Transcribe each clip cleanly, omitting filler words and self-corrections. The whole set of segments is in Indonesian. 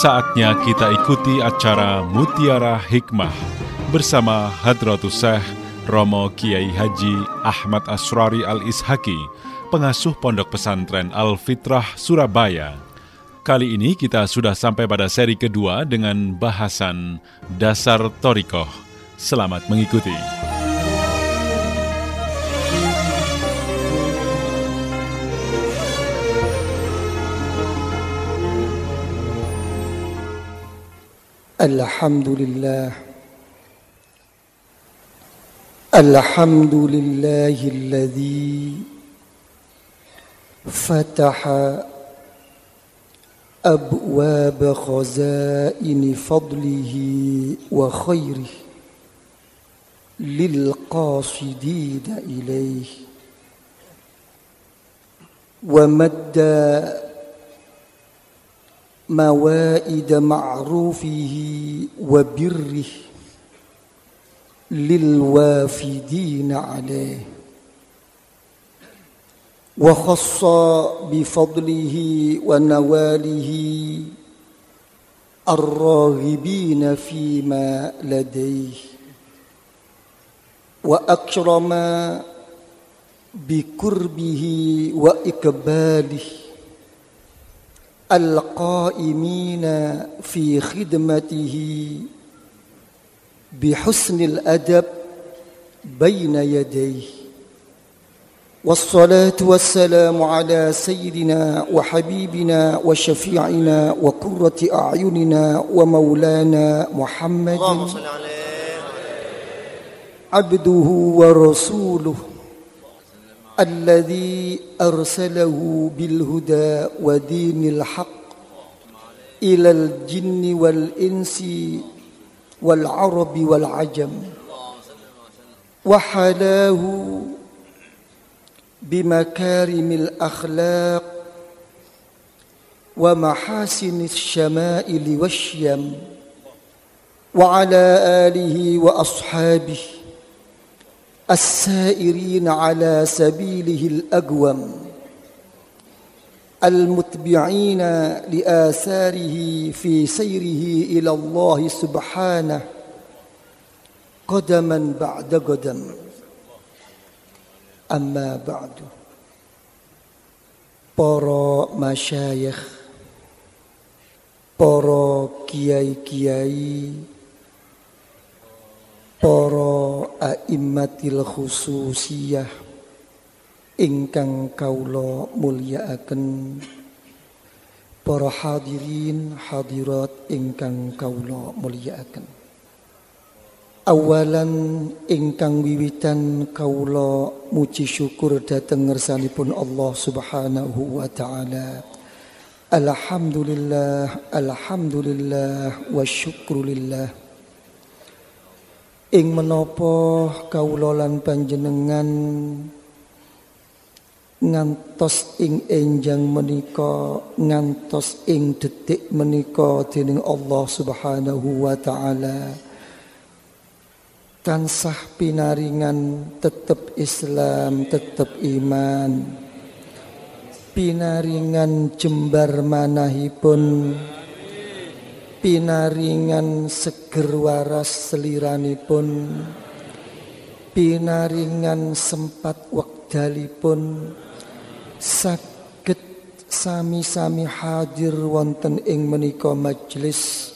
Saatnya kita ikuti acara Mutiara Hikmah bersama Hadratus Seh Romo Kiai Haji Ahmad Asrori Al-Ishaki, pengasuh Pondok Pesantren Al-Fitrah, Surabaya. Kali ini kita sudah sampai pada seri kedua dengan bahasan Dasar Tarikah. Selamat mengikuti. Alhamdulillahilladzi fataha abwaba khazaini fadlihi wa khairihi lilqasidina ilayhi wa madda مواعيد معروفه وبره للوافدين عليه وخص بفضله ونواله الراغبين فيما لديه وأكرم بقربه وإقباله القائمين في خدمته بحسن الأدب بين يديه والصلاة والسلام على سيدنا وحبيبنا وشفيعنا وقرة أعيننا ومولانا محمد عبده ورسوله الذي أرسله بالهدى ودين الحق إلى الجن والإنس والعرب والعجم وحلاه بمكارم الأخلاق ومحاسن الشمائل والشيم وعلى آله وأصحابه السائرين على سبيله الأقوم المتبعين لآثاره في سيره إلى الله سبحانه قدما بعد قدم أما بعد para masyayikh, para kiai-kiai, para a'immatil khususiyah ingkang kaula mulyakaken, para hadirin hadirat ingkang kaula mulyakaken. Awalan ingkang wiwitan kaula muji syukur dhateng ngersanipun Allah Subhanahu wa taala. Alhamdulillah, alhamdulillah wa syukrulillah. Ing menapa kawula lan panjenengan ngantos ing enjang menika, ngantos ing detik menika dening Allah Subhanahu wa taala, tansah pinaringan tetep Islam, tetep iman, pinaringan jembar manahipun, pinaringan seger waras seliranipun, pinaringan sempat wekdalipun, saged sami-sami hadir wonten ing menika majelis,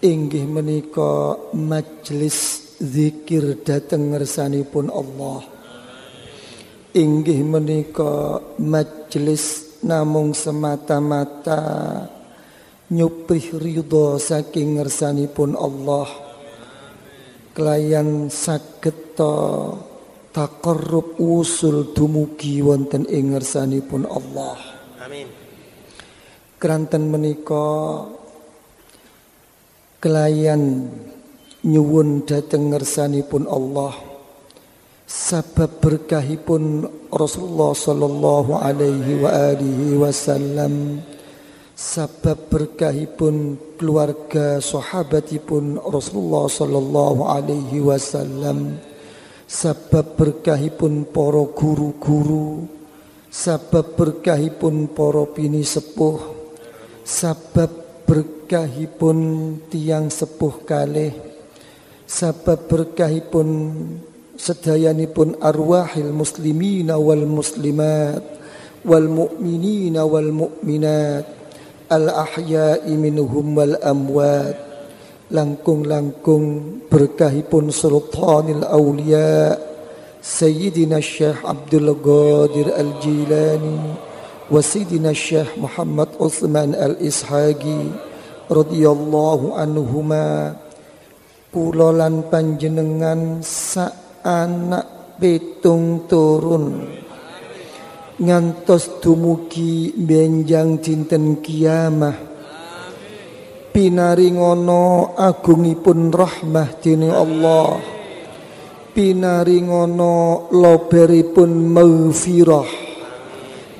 inggih menika majelis zikir dhateng ngersanipun Allah, inggih menika majelis namung semata-mata nyuprih ridho saking ngersanipun Allah, kelayan saged taqarrub usul dumugi wonten ing ngersanipun Allah. Amin. Keranten menika kelayan nyuwun dhateng ngersanipun Allah sabab berkahipun Rasulullah sallallahu alaihi wa alihi wasallam, sabab berkahipun keluarga sahabatipun Rasulullah sallallahu alaihi wasallam, sabab berkahipun para guru-guru, sabab berkahipun para pini sepuh, sabab berkahipun tiang sepuh kalih, sebab berkahipun sedayanipun arwahil muslimina wal muslimat wal mu'minina wal mu'minat al ahya'i minhum wal amwat. Langkung-langkung berkahipun sultanil awliya Sayyidina asy-syekh Abdul Ghodir Al Jilani wa Sayyidina asy-syekh Muhammad Utsman Al-Ishaki radhiyallahu anhuma. Kula lan panjenengan sak anak pitung turun ngantos dumugi benjang dinten kiamah. Pinaringono agungipun rahmah dening Allah, pinaringono loberipun maghfirah,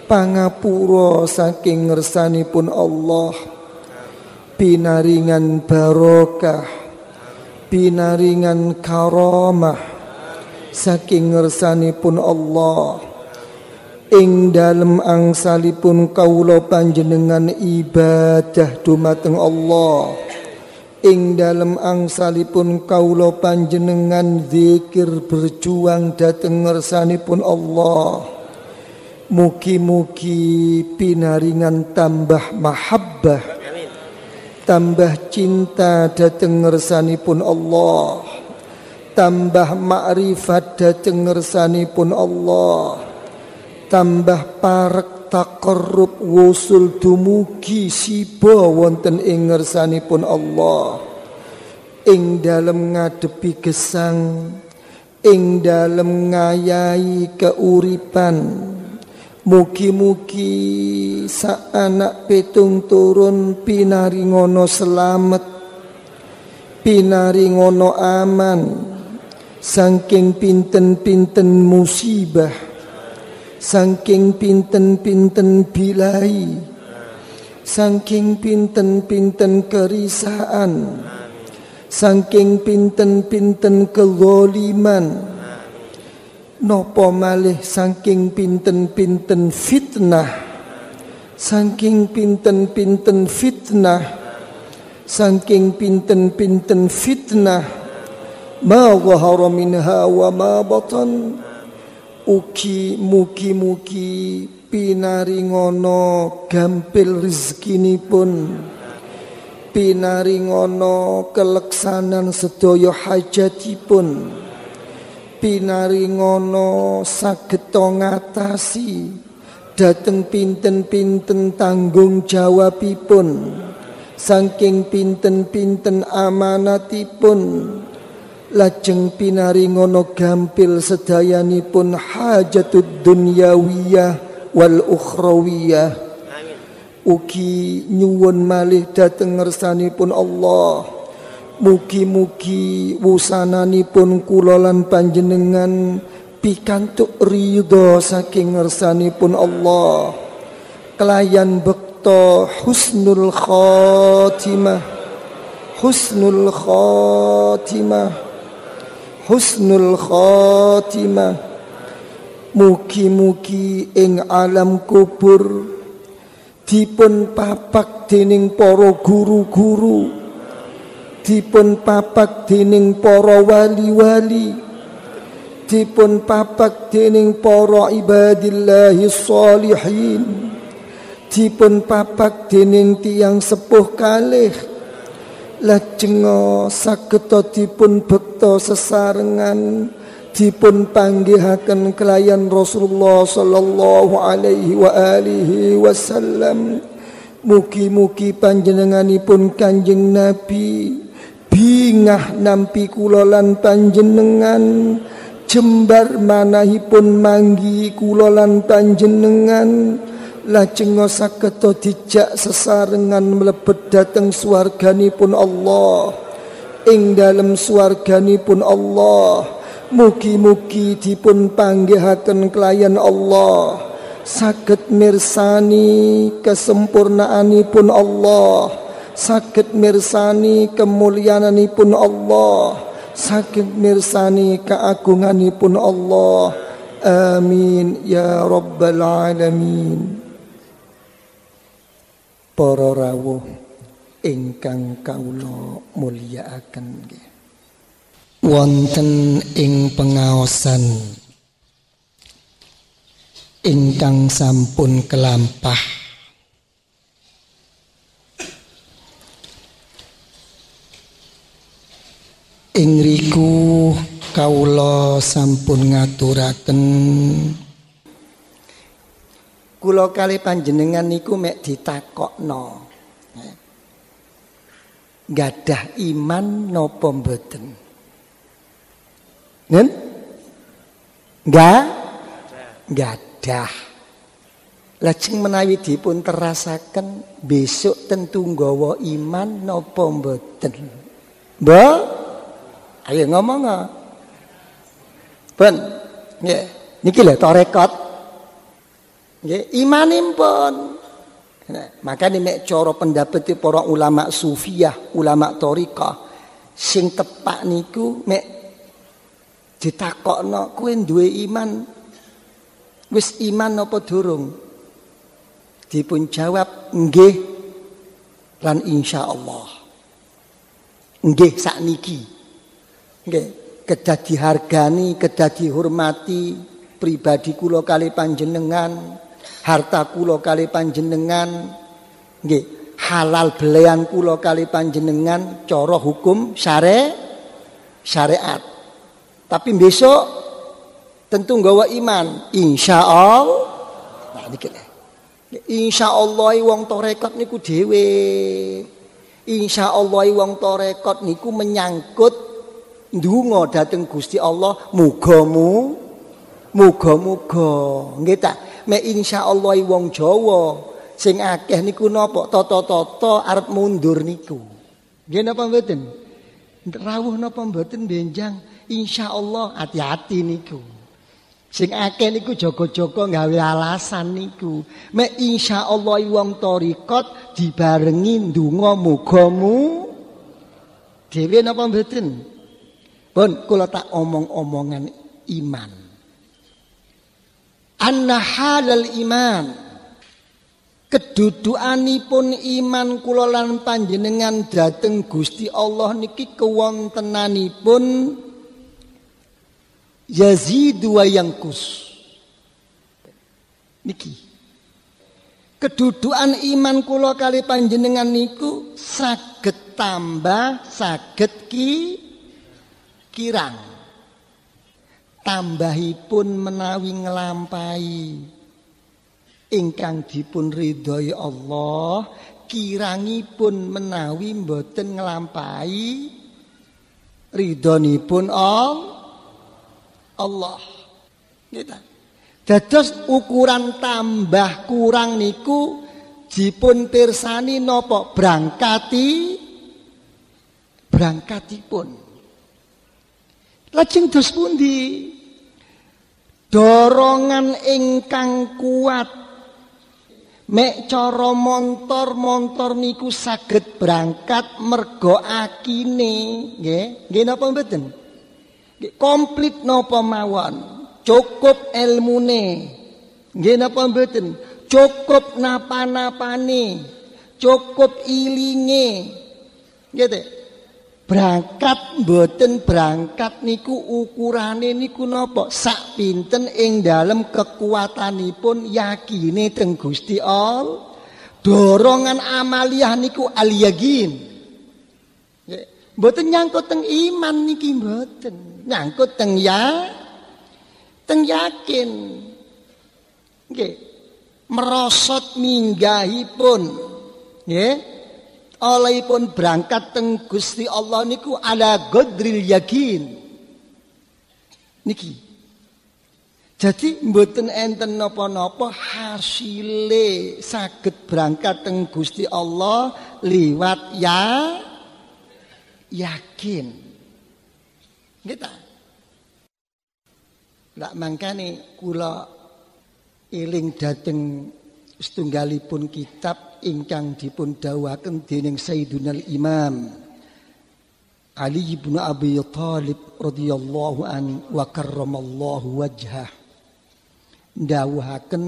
pangapura saking ngersanipun Allah, pinaringan barokah, pinaringan karamah saking ngersanipun Allah. Ing dalem angsalipun kaula panjenengan ibadah dumateng Allah, ing dalem angsalipun kaula panjenengan zikir berjuang dhateng ngersanipun Allah. Mugi-mugi pinaringan tambah mahabbah, tambah cinta dhateng ngersanipun Allah, tambah ma'rifat dhateng ngersanipun Allah, tambah parek taqarrub wusul dumugi siba wonten ing ngersanipun Allah. Ing dalem ngadepi gesang, ing dalem ngayahi keuripan, mugi-mugi sak anak pitung turun pinaringono selamat, pinaringono aman saking pinten-pinten musibah, saking pinten-pinten bilai, saking pinten-pinten kerisaan, saking pinten-pinten kezaliman, nopo malih saking pinten-pinten fitnah, saking pinten-pinten fitnah, saking pinten-pinten fitnah, ma zahara minha wa ma batan. Ugi mugi-mugi pinaringono gampil rezekinipun, pinaringono keleksanan sedaya hajatipun, pinaringono sageta ngatasi dhateng pinten-pinten tanggung jawabipun, saking pinten-pinten amanatipun, lajeng pinaringono gampil sedayanipun hajatud dunyawiyah wal ukhrawiyah. Ugi nyuwun malih dhateng ngersanipun Allah, mugi-mugi wusananipun kula lan panjenengan pikantuk ridha saking ngersanipun Allah, kelayan bekta husnul khatimah, husnul khatimah, husnul khatimah. Mugi-mugi ing alam kubur dipun papak dening para guru-guru, dipun papak dening para wali-wali, dipun papak dening para ibadillahi sholihin, dipun papak dening tiyang sepuh kalih, lajeng saged dipun bekta sesarengan, dipun panggihaken kelayan Rasulullah sallallahu alaihi wa alihi wasallam. Mugi-mugi panjenenganipun Kanjeng Nabi bingah nampi kula lan panjenengan, jembar manahipun manggihi kula lan panjenengan, lajeng saged dijak sesarengan mlebet dhateng swarganipun Allah. Ing dalem swarganipun Allah mugi-mugi dipun panggihaken kelayan Allah, saged mirsani kesempurnaanipun Allah, saged mirsani kemuliaanipun Allah, saged mirsani keagunganipun Allah. Amin ya rabbal alamin. Para rawuh ingkang kawula mulyakaken. Wonten ing pengaosan ingkang sampun kelampah ing riku kawula sampun ngaturaken kula kali panjenengan niku mek ditakokno gadah iman napa mboten. Nen? Gadah. Lajeng menawi dipun terasaken besok tentu nggawa iman napa mboten. Mbok, ayo ngomong. Ben, nggih, niki lho tok rekod. Nggih, imanipun. Makanya mek cara pendapat para ulama sufiyah, ulama thariqah sing tepak niku mek ditakokno kowe duwe iman wis iman apa durung, dipun jawab nggih lan insyaallah nggih sakniki. Nggih kedah dihargani, kedah dihormati pribadi kula kali panjenengan, harta kula kali panjenengan, nggih, halal belean kula kali panjenengan cara hukum syariat. Tapi besok tentu nggawa iman, insyaallah. Nah niki. Insyaallah wong tarekat niku dhewe. Insyaallah wong tarekat niku menyangkut ndonga dhateng Gusti Allah, muga-muga. Nggih ta? Mek insyaallah wong Jawa sing akeh niku napa tata-tata arep mundur niku. Nggih napa mboten? Rawuh napa mboten benjang? Insyaallah hati-hati niku. Sing akeh niku jaga-jaga gawe alasan niku. Mek insyaallah wong tarekat dibarengi ndonga muga-muga dhewe napa mboten? Pun kula tak omong-omongan iman. Anna halal iman kedudukanipun iman kula lan panjenengan dhateng Gusti Allah niki kewontenanipun yazidu wa yangkus. Niki kedudukan iman kula kali panjenengan niku saged tambah saged kirang. Tambahipun menawi ngelampahi ingkang dipun ridhoi Allah, kirangipun menawi mboten ngelampahi ridhonipun Allah. Gitu. Dados ukuran tambah kurang niku dipun pirsani napa berangkatipun. Lajeng dos pundi dorongan ingkang kuat mek cara montor niku saged berangkat mergo akine, nggih nggih napa mboten, komplit napa mawon, cukup elmune nggih napa mboten, cukup napa-napane, cukup ilinge, nggih. Berangkat mboten berangkat niku ukurane niku napa sak pinten ing dalem kekuatanipun yakine teng Gusti Allah. Dorongan amaliyah niku al-yaqin. Nggih, mboten nyangkut teng iman niki mboten, nyangkut teng yakin. Nggih, merosot minggahipun nggih alaipun berangkat teng Gusti Allah niku ala qadril yakin. Niki. Jadi mboten enten napa-napa hasile saged berangkat teng Gusti Allah liwat yakin. Kita. Ndak mangkane kula eling dhateng setunggalipun kitab ingkang dipun dawaken dening Sayyiduna al-Imam Ali Ibnu Abi Talib radhiyallahu an wa karramallahu wajhah. Dawuhaken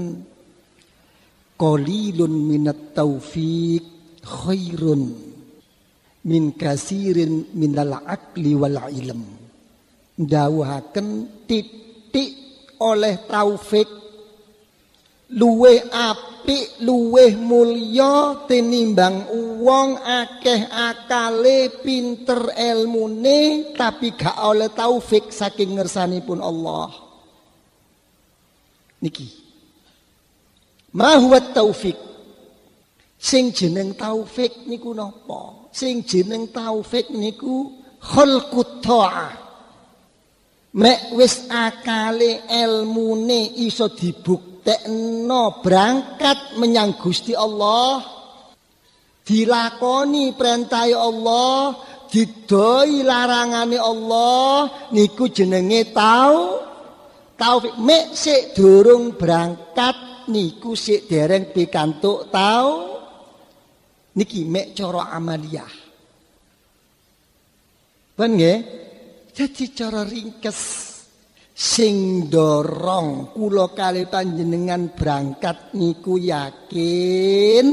qalilun minat taufiq khairun min kasirin minal aqli wal ilm. Dawuhaken titik oleh taufik luweh apik luweh mulya tinimbang wong akeh akale pinter elmune tapi gak oleh taufik saking ngersanipun Allah. Niki ma huwa taufik. Sing jeneng taufik niku napa? Sing jeneng taufik niku khalqut ta'ah. Mek wis akale elmune iso dibuktekno berangkat menyang Gusti Allah, dilakoni perintah Allah, didoi larangane Allah, niku jenenge taufik. Mek sik durung berangkat niku sik dereng pikantuk niki mek cara amaliyah. Ben nggih? Jadi cara ringkes sing dorong kula kali panjenengan berangkat niku yakin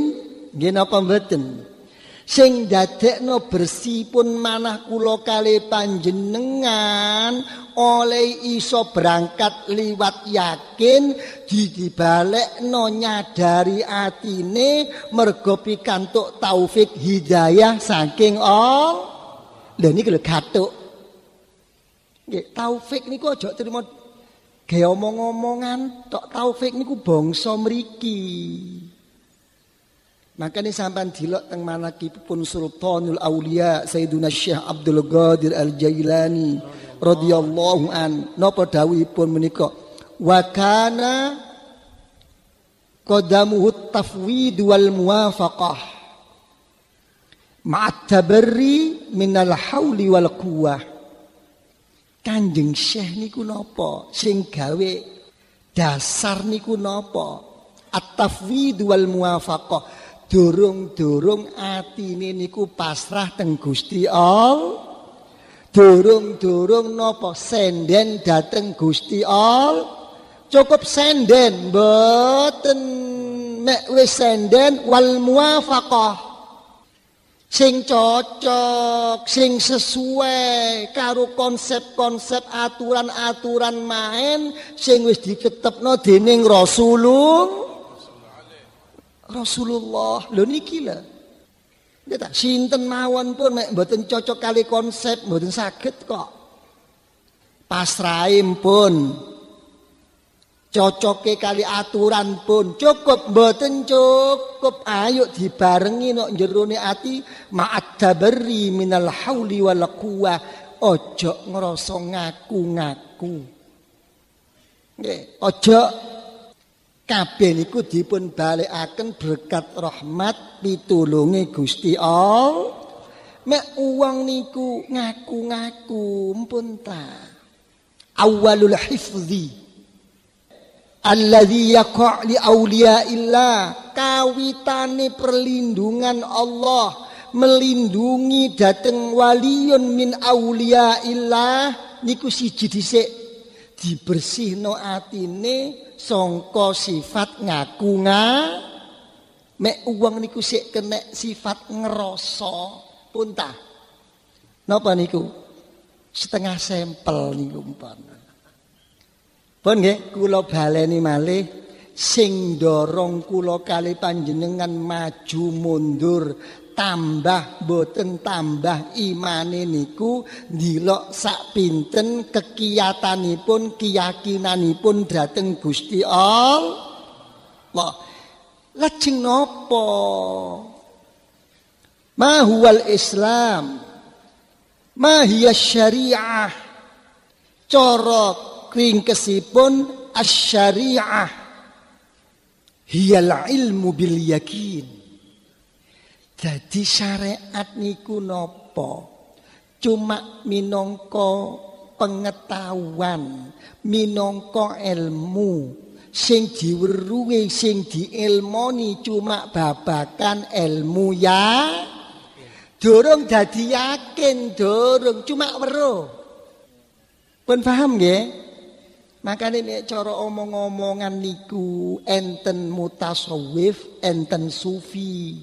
nggih napa mboten, sing dadekno bersipun manah kula kali panjenengan oleh iso berangkat liwat yakin dibalekno nyadari atine mergo pikantuk taufik hidayah saking Allah. Lha niki lho gatuk. Taufik niku aja trimo gawe omong-omongan tok, taufik niku bangsa mriki. Makane sampean dilok teng manakipun Sultanul Auliya Sayyidina asy-syekh Abdul Ghodir Al Jilani radhiyallahu an, napa dawuhipun menika, wa kana qadamuhu tafwid wal muwafaqah ma'at tabarri minal hauli wal quwwah. Kanjeng Syekh niku napa? Sing gawe dasar niku napa? At-tafwid wal muwafaqah. Durung-durung atine niku pasrah teng Gusti Allah. Durung-durung napa senden dateng Gusti Allah. Cukup senden mboten, nek wis senden wal muwafaqah. Sing cocok, sing sesuai karo konsep-konsep aturan-aturan main sing wis dicetepno dening Rasulullah. Lho niki lho. Ndak sinten mawon pun nek mboten cocok kali konsep mboten saged kok. Pasrahe pun cocoke kali aturan pun cukup mboten cukup, ayo dibarengi nok jerone ati ma'at dabri minal hauli wal quwwah. Ojo ngrasa ngaku-ngaku nggih, ojo. Kabeh niku dipun balekaken berkat rahmat pitulunge Gusti Allah. Mek uang niku ngaku-ngaku mpun ta awalul hifzi alladzi yaqa' li awliyaillah, kawitane perlindungan Allah melindungi dateng waliyun min awliyaillah niku siji dhisik dibersihno atine sangka sifat ngaku-ngaku. Mek uang niku sik kenek sifat ngerasa pun ta napa niku setengah sampel niku umpama. Pun nggih, kula baleni malih sing dorong kula kali panjenengan maju mundur tambah boten tambah imane niku ndelok sak pinten kekiyatanipun keyakinanipun dhateng Gusti Allah. Lajeng napa? Ma huwal Islam? Ma hiya syariah? Cara ringkesipun asy-syariah hiyal ilmu bil yakin. Jadi syariat niku napa? Cuma minangka pengetahuan, minangka ilmu sing diweruhi sing diilmoni cuma babakan ilmu ya. Durung dadi yakin, durung cuma weruh. Pun paham nggih? Makanya nek cara omong-omongan niku enten mutasawif, enten sufi.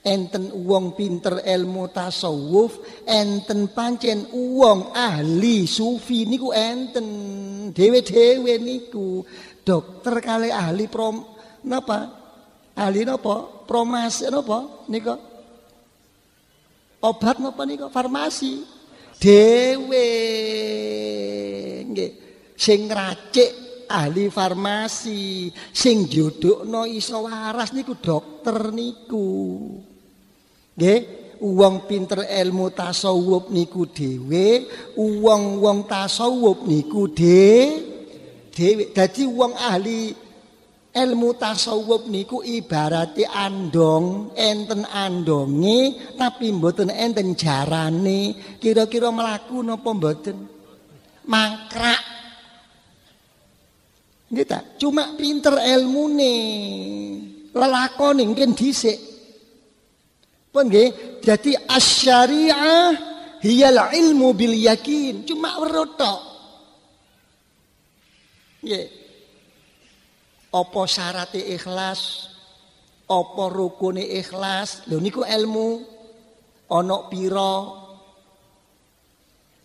Enten uang pinter ilmu tasawuf, enten pancen uang ahli sufi niku enten dewe-dewe niku. Dokter kali ahli prom napa? Ahli napa? Promas napa niku? Obat napa niku? Farmasi. Dewe nggih. Sing ngracik ahli farmasi, sing njodhokno iso waras niku dokter niku. Nggih, wong pinter ilmu tasawuf niku dhewe, wong-wong tasawuf niku dhewe. Dadi wong ahli ilmu tasawuf niku ibarate andong, enten andonge tapi mboten enten jarane. Kira-kira mlaku napa mboten? Mangkrak. Nggih ta, cuma pinter ilmune. Lelakone mungkin dhisik. Pun nggih, dadi asy-syari'ah hiyal ilmu bil yakin, cuma weruh tok. Nggih. Apa syarat ikhlas? Apa rukune ikhlas? Lho niku ilmu ana pira?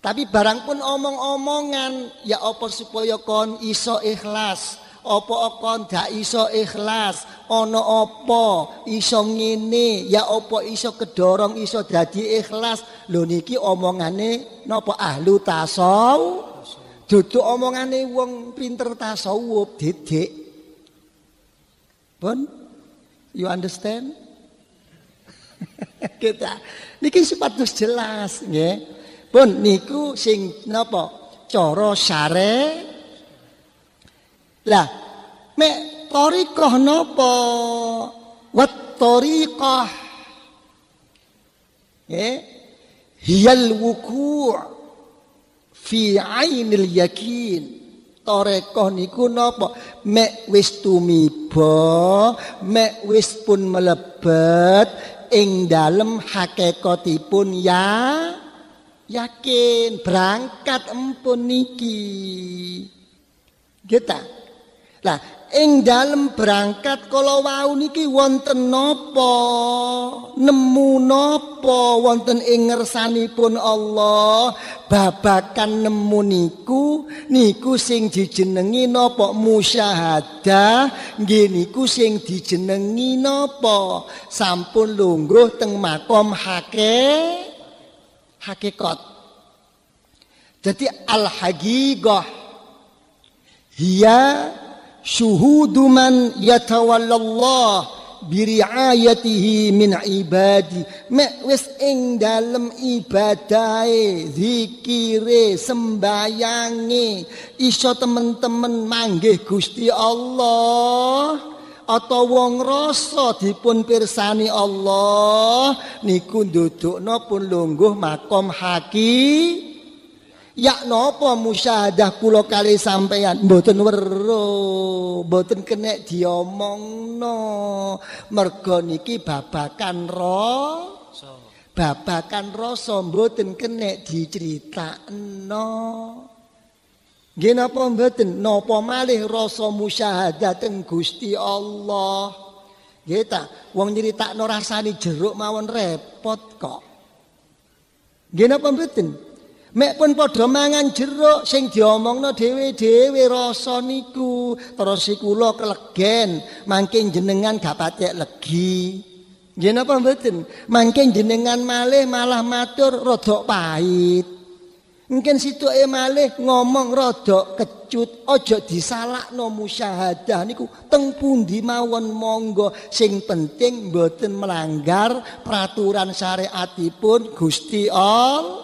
Tapi barang pun omong-omongan, ya apa supaya kon iso ikhlas? Apa kon gak iso ikhlas, ana apa iso ngene, ya apa iso kedorong iso dadi ikhlas. Lho niki omongane napa ahli tasawuf, dudu omongane wong pinter tasawuf didik. Pun you understand? Kita niki sepatus jelas nggih. Pun niku sing napa cara syare. Lah, mek thariqah napa? Wat thariqah. Nggih. Hiyal wuku' fi 'ainil yakin. Thariqah niku napa? Mek wis tumiba, mek wis pun melebet ing dalem hakikatipun ya yakin, berangkat empun niki. Kita lah ing dalem berangkat kala wau niki wonten napa, nemu napa wonten ing ngersanipun Allah. Babakan nemu niku sing dijenengi napa musyahadah, nggih niku sing dijenengi napa sampun lungguh teng makom hakikat. Jadi al-haqiqah hiya syuhudu man yatawallalah biri'ayatihi min ibadi. Mek wis ing dalem ibadahe, zikire, sembayange iso temen-temen manggih Gusti Allah atau wong rasa dipun pirsani Allah niku ndudukna pun lungguh makom haki. Ya napa musyahadah kula kali sampeyan mboten weruh, mboten kena diomongno. Mergo niki babakan rasa. Babakan rasa mboten kena diceritakno. Nggih napa mboten? Napa malih rasa musyahadah teng Gusti Allah. Nggih ta, wong nyeritakno rasane jeruk mawon repot kok. Nggih napa mboten? Mek pun padha mangan jeruk sing diomongno dhewe-dhewe rasa niku. Terus kula kelegen mangke jenengan gak patek legi. Nggih napa mboten? Mangke jenengan malih malah matur rada pahit. Mungkin situke malih ngomong rada kecut. Aja disalakno musyahadah niku teng pundi mawon monggo, sing penting mboten melanggar peraturan syariatipun Gusti Allah.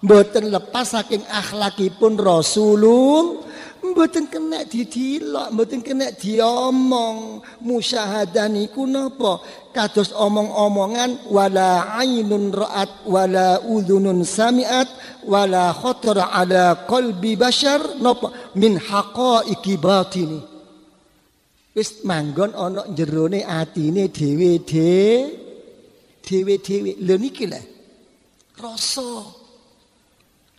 Mboten lepas saking akhlakipun Rasulullah, mboten kena didilok, mboten kena diomong. Musyahadah niku napa? Kados omong-omongan wala ainun ra'at wala udhunun sami'at wala khatar ala qalbi bashar napa min haqaiqi batini. Wis manggon ana jerone atine dhewe-dhewe. Lho niki lho rasa.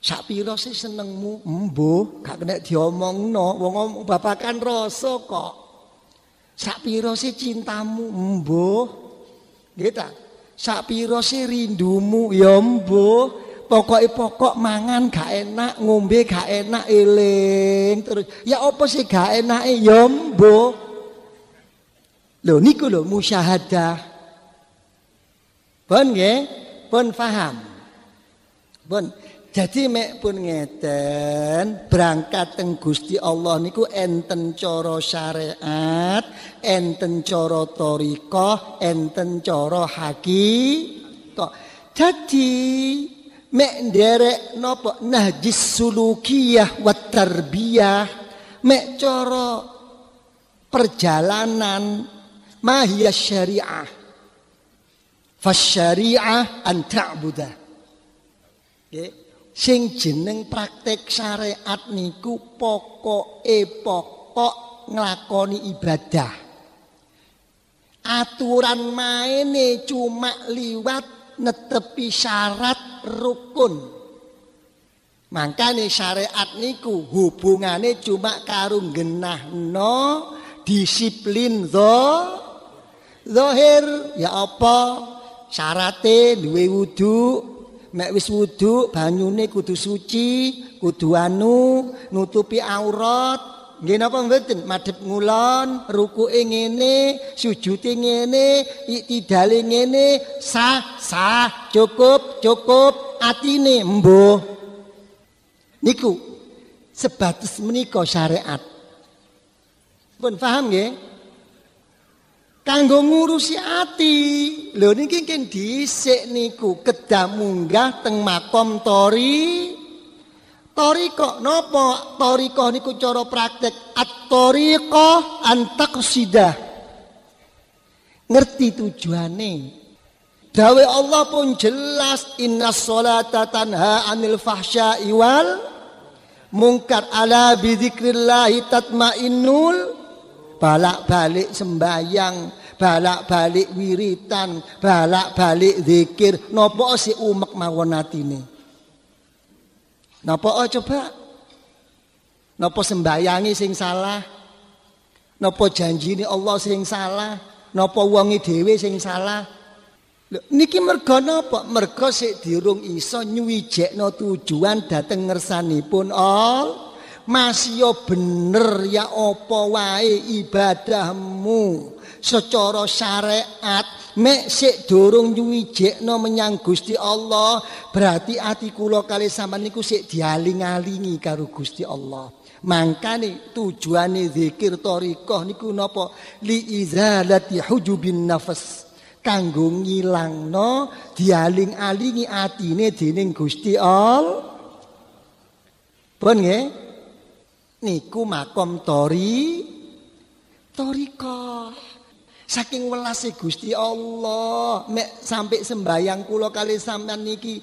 Sapiro sih senengmu, mbuh gak kena diomongno, wong babakan rasa kok. Sapiro sih cintamu, mbuh Nggih sapiro sih rindumu ya mbuh. Pokok mangan gak enak, ngombe gak enak, eling terus. Ya apa sih gak enake ya mbuh. Lho niku lho musyahadah. Pun nggih, pun paham. Pun jadi mek pun ngeten, berangkat teng Gusti Allah niku enten cara syariat, enten cara thariqah, enten cara hakikah. Jadi mek nderek napa nahjis sulukiyah wa tarbiyah, mek cara perjalanan mahiyas syariah. Fasyariah an ta'budah. Nggih, sing jeneng praktek syariat niku pokok nglakoni ibadah. Aturan maine cuma liwat netepi syarat rukun. Mangkane syariat niku hubungane cuma karo ngenahno disiplin zahir. Ya apa syarate duwe wudu, mek wis wudu banyune kudu suci, kudu anu nutupi aurat. Nggih napa mboten, madhep ngulon, rukuke ngene, sujute ngene, iktidale ngene, sah, cukup, atine mbuh. Niku sebatas menika syariat. Pun paham nggih? Kanggo ngurusi ati. Lho niki kan dhisik niku kedah munggah teng makom tori. Thariqah napa? Thariqah niku cara praktek. At-thariqah antaqsidah. Ngerti tujuane. Dawe Allah pun jelas, innas sholata tanha 'anil fahsya'i wal munkar, ala bi dzikrillah tatma'innul. Balak-balik sembayang, balak-balik wiritan, balak-balik zikir. Napa si umek mawon atine? Napa coba? Napa sembayangi sing salah? Napa janjine Allah sing salah? Napa wonge dhewe sing salah? Lho niki merga napa? Merga sik dirung iso nyuwijekno tujuan dhateng ngersanipun Allah. Masih yo bener ya apa wae ibadahmu secara syariat. Mek sik durung nyuwijekno menyang Gusti Allah, berarti ati kula kali sampean niku sik dialing-alingi karo Gusti Allah. Mangkane tujuane zikir thariqah niku napa? Li izalati hujubin nafas. Kanggo ngilangno dialing-alingi atine dening Gusti Allah. Pun nggih. Niku makom thariqah. Saking welase Gusti Allah, mek sampai sembayang kula kali sampean niki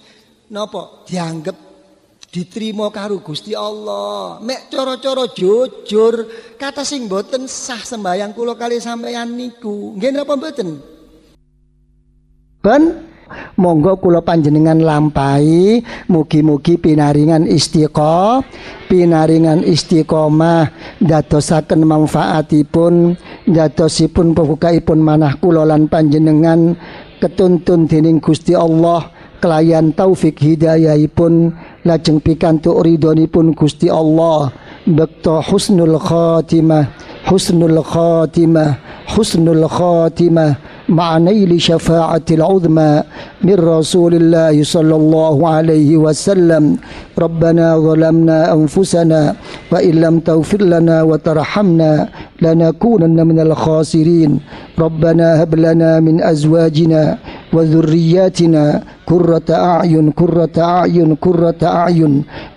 napa dianggep diterima karo Gusti Allah. Mek cara-cara jujur, kata sing boten sah sembayang kula kali sampean niku. Nggih napa mboten? Ben monggo kula panjenengan lampahi, mugi-mugi pinaringan istiqomah dadosaken manfaatipun, dadosipun pembukaipun manah kula lan panjenengan ketuntun dening Gusti Allah kelayan taufik hidayahipun lajeng pikantuk ridhonipun Gusti Allah. Bekto husnul khatimah مع نيل شفاعة العظمى من رسول الله صلى الله عليه وسلم. ربنا ظلمنا أنفسنا وإن لم تغفر لنا وترحمنا لنكونن من الخاسرين. ربنا هب لنا من أزواجنا وذرياتنا قرة أعين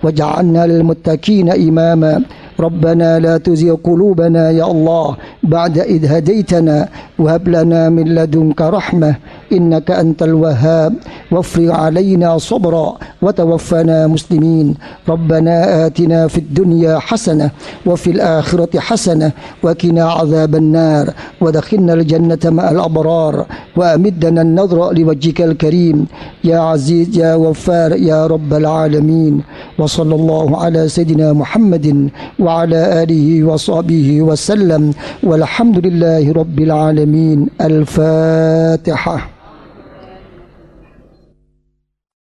واجعلنا للمتقين إماما. ربنا لا تزغ قلوبنا يا الله بعد إذ هديتنا وهب لنا من لدنك رحمة إنك أنت الوهاب. وافرغ علينا صبرا وتوفنا مسلمين. ربنا آتنا في الدنيا حسنة وفي الآخرة حسنة وقنا عذاب النار وادخلنا الجنة مع الأبرار وأمدنا النظر لوجهك الكريم يا عزيز يا غفار يا رب العالمين. وصلى الله على سيدنا محمد وعلى آله وصحبه وسلم والحمد لله رب العالمين. الفاتحة.